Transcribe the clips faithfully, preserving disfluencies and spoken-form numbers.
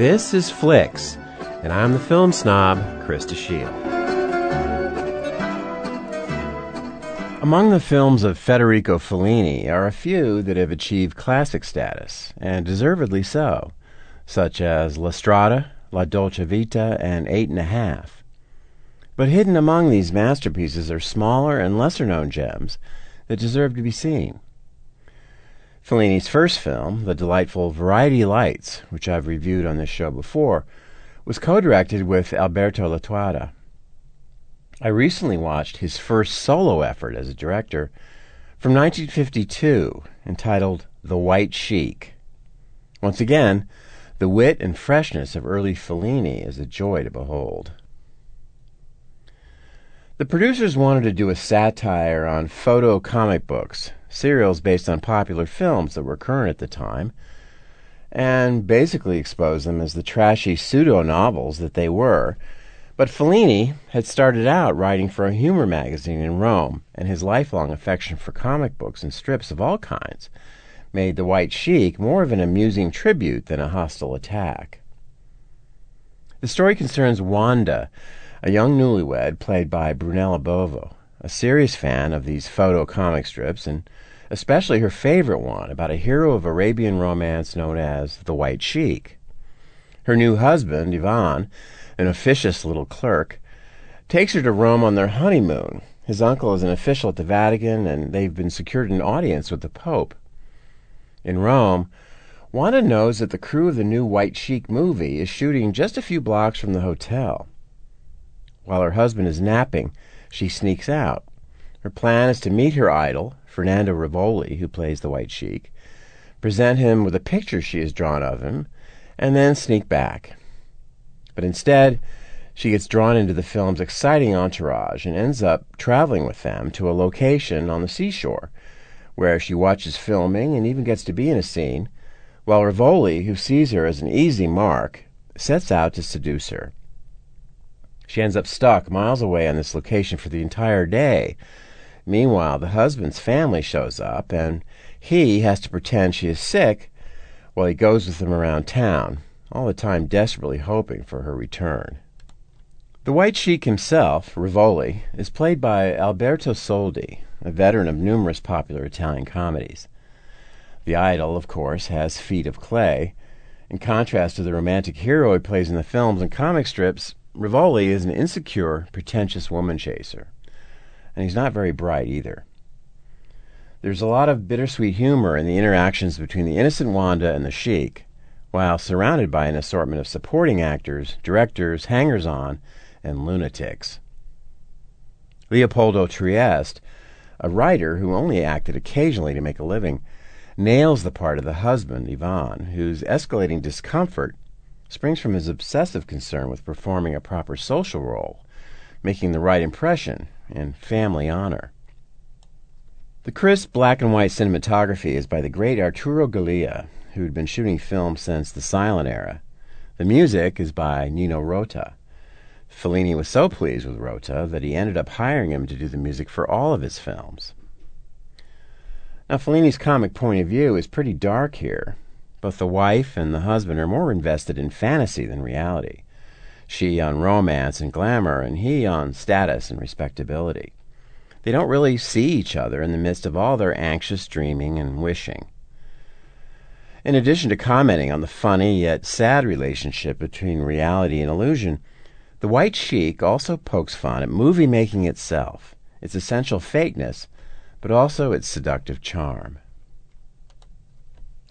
This is Flix, and I'm the film snob, Krista Scheele. Among the films of Federico Fellini are a few that have achieved classic status, and deservedly so, such as La Strada, La Dolce Vita, and Eight and a Half. But hidden among these masterpieces are smaller and lesser-known gems that deserve to be seen. Fellini's first film, The Delightful Variety Lights, which I've reviewed on this show before, was co-directed with Alberto Lattuada. I recently watched his first solo effort as a director from nineteen fifty-two, entitled The White Sheik. Once again, the wit and freshness of early Fellini is a joy to behold. The producers wanted to do a satire on photo comic books, serials based on popular films that were current at the time, and basically expose them as the trashy pseudo-novels that they were. But Fellini had started out writing for a humor magazine in Rome, and his lifelong affection for comic books and strips of all kinds made The White Sheik more of an amusing tribute than a hostile attack. The story concerns Wanda, a young newlywed played by Brunella Bovo, a serious fan of these photo comic strips, and especially her favorite one about a hero of Arabian romance known as the White Sheik. Her new husband, Ivan, an officious little clerk, takes her to Rome on their honeymoon. His uncle is an official at the Vatican, and they've been secured an audience with the Pope. In Rome, Wanda knows that the crew of the new White Sheik movie is shooting just a few blocks from the hotel. While her husband is napping, she sneaks out. Her plan is to meet her idol, Fernando Rivoli, who plays the White Sheik, present him with a picture she has drawn of him, and then sneak back. But instead, she gets drawn into the film's exciting entourage and ends up traveling with them to a location on the seashore, where she watches filming and even gets to be in a scene, while Rivoli, who sees her as an easy mark, sets out to seduce her. She ends up stuck miles away on this location for the entire day. Meanwhile, the husband's family shows up, and he has to pretend she is sick while he goes with them around town, all the time desperately hoping for her return. The White Sheik himself, Rivoli, is played by Alberto Soldi, a veteran of numerous popular Italian comedies. The idol, of course, has feet of clay. In contrast to the romantic hero he plays in the films and comic strips, Rivoli is an insecure, pretentious woman chaser, and he's not very bright either. There's a lot of bittersweet humor in the interactions between the innocent Wanda and the Sheik, while surrounded by an assortment of supporting actors, directors, hangers-on, and lunatics. Leopoldo Trieste, a writer who only acted occasionally to make a living, nails the part of the husband, Ivan, whose escalating discomfort springs from his obsessive concern with performing a proper social role, making the right impression, and family honor. The crisp black-and-white cinematography is by the great Arturo Gallea, who'd been shooting film since the silent era. The music is by Nino Rota. Fellini was so pleased with Rota that he ended up hiring him to do the music for all of his films. Now, Fellini's comic point of view is pretty dark here. Both the wife and the husband are more invested in fantasy than reality. She on romance and glamour, and he on status and respectability. They don't really see each other in the midst of all their anxious dreaming and wishing. In addition to commenting on the funny yet sad relationship between reality and illusion, The White Sheik also pokes fun at movie-making itself, its essential fakeness, but also its seductive charm.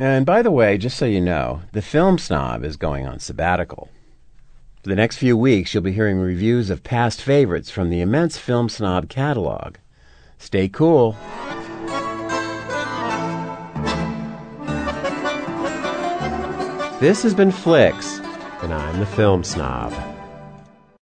And by the way, just so you know, the film snob is going on sabbatical. For the next few weeks, you'll be hearing reviews of past favorites from the immense film snob catalog. Stay cool. This has been Flix, and I'm the film snob.